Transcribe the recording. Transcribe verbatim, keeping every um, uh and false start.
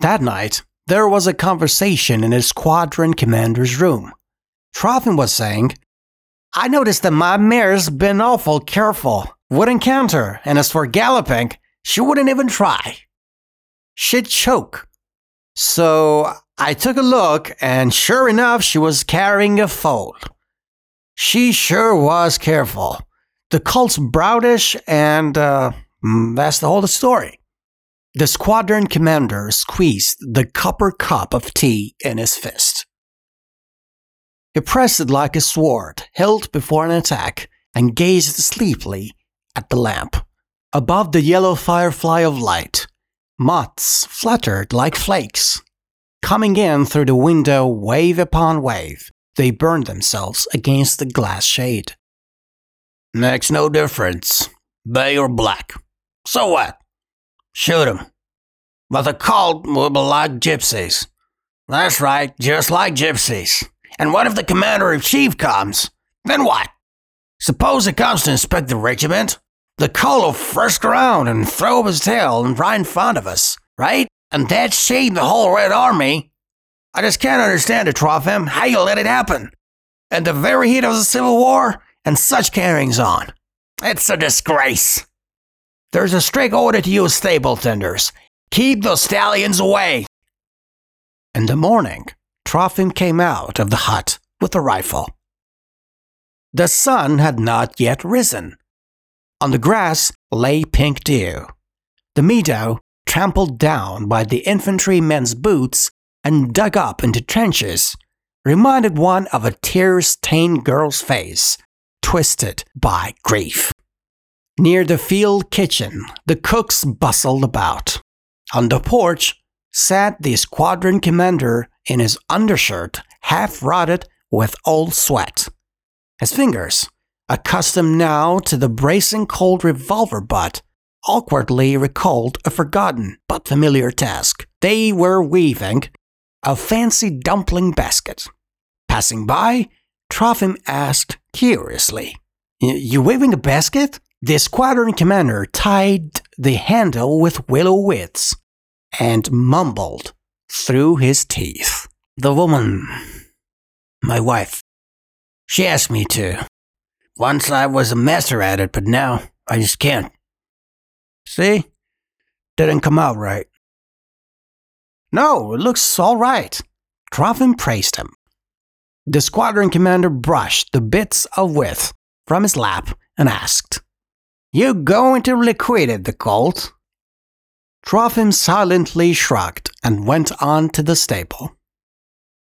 That night, there was a conversation in his squadron commander's room. Trothin was saying, "I noticed that my mare's been awful careful. Wouldn't canter, and as for galloping, she wouldn't even try. She'd choke. So I took a look, and sure enough, she was carrying a foal. She sure was careful. The colt's brownish, and uh, that's the whole story." The squadron commander squeezed the copper cup of tea in his fist. He pressed it like a sword hilt before an attack and gazed sleepily at the lamp. Above the yellow firefly of light, moths fluttered like flakes. Coming in through the window wave upon wave, they burned themselves against the glass shade. "Makes no difference. Bay or black. So what? Shoot 'em. But the cult will be like gypsies. That's right, just like gypsies. And what if the commander-in-chief comes? Then what? Suppose he comes to inspect the regiment? The cult will frisk around and throw up his tail and right in front of us, right? And that's shame the whole Red Army. I just can't understand it, Trofim, how you let it happen. In the very heat of the Civil War, and such carryings on. It's a disgrace. There's a strict order to you stable tenders. Keep those stallions away." In the morning, Trofim came out of the hut with a rifle. The sun had not yet risen. On the grass lay pink dew. The meadow, trampled down by the infantrymen's boots and dug up into trenches, reminded one of a tear-stained girl's face, twisted by grief. Near the field kitchen, the cooks bustled about. On the porch sat the squadron commander in his undershirt, half-rotted with old sweat. His fingers, accustomed now to the bracing cold revolver butt, awkwardly recalled a forgotten but familiar task. They were weaving a fancy dumpling basket. Passing by, Trofim asked curiously, "You weaving a basket?" The squadron commander tied the handle with willow withes and mumbled through his teeth, "The woman, my wife, she asked me to. Once I was a master at it, but now I just can't. See? Didn't come out right." "No, it looks all right," Trofim praised him. The squadron commander brushed the bits of withe from his lap and asked, "You going to liquidate the colt?" Trofim silently shrugged and went on to the stable.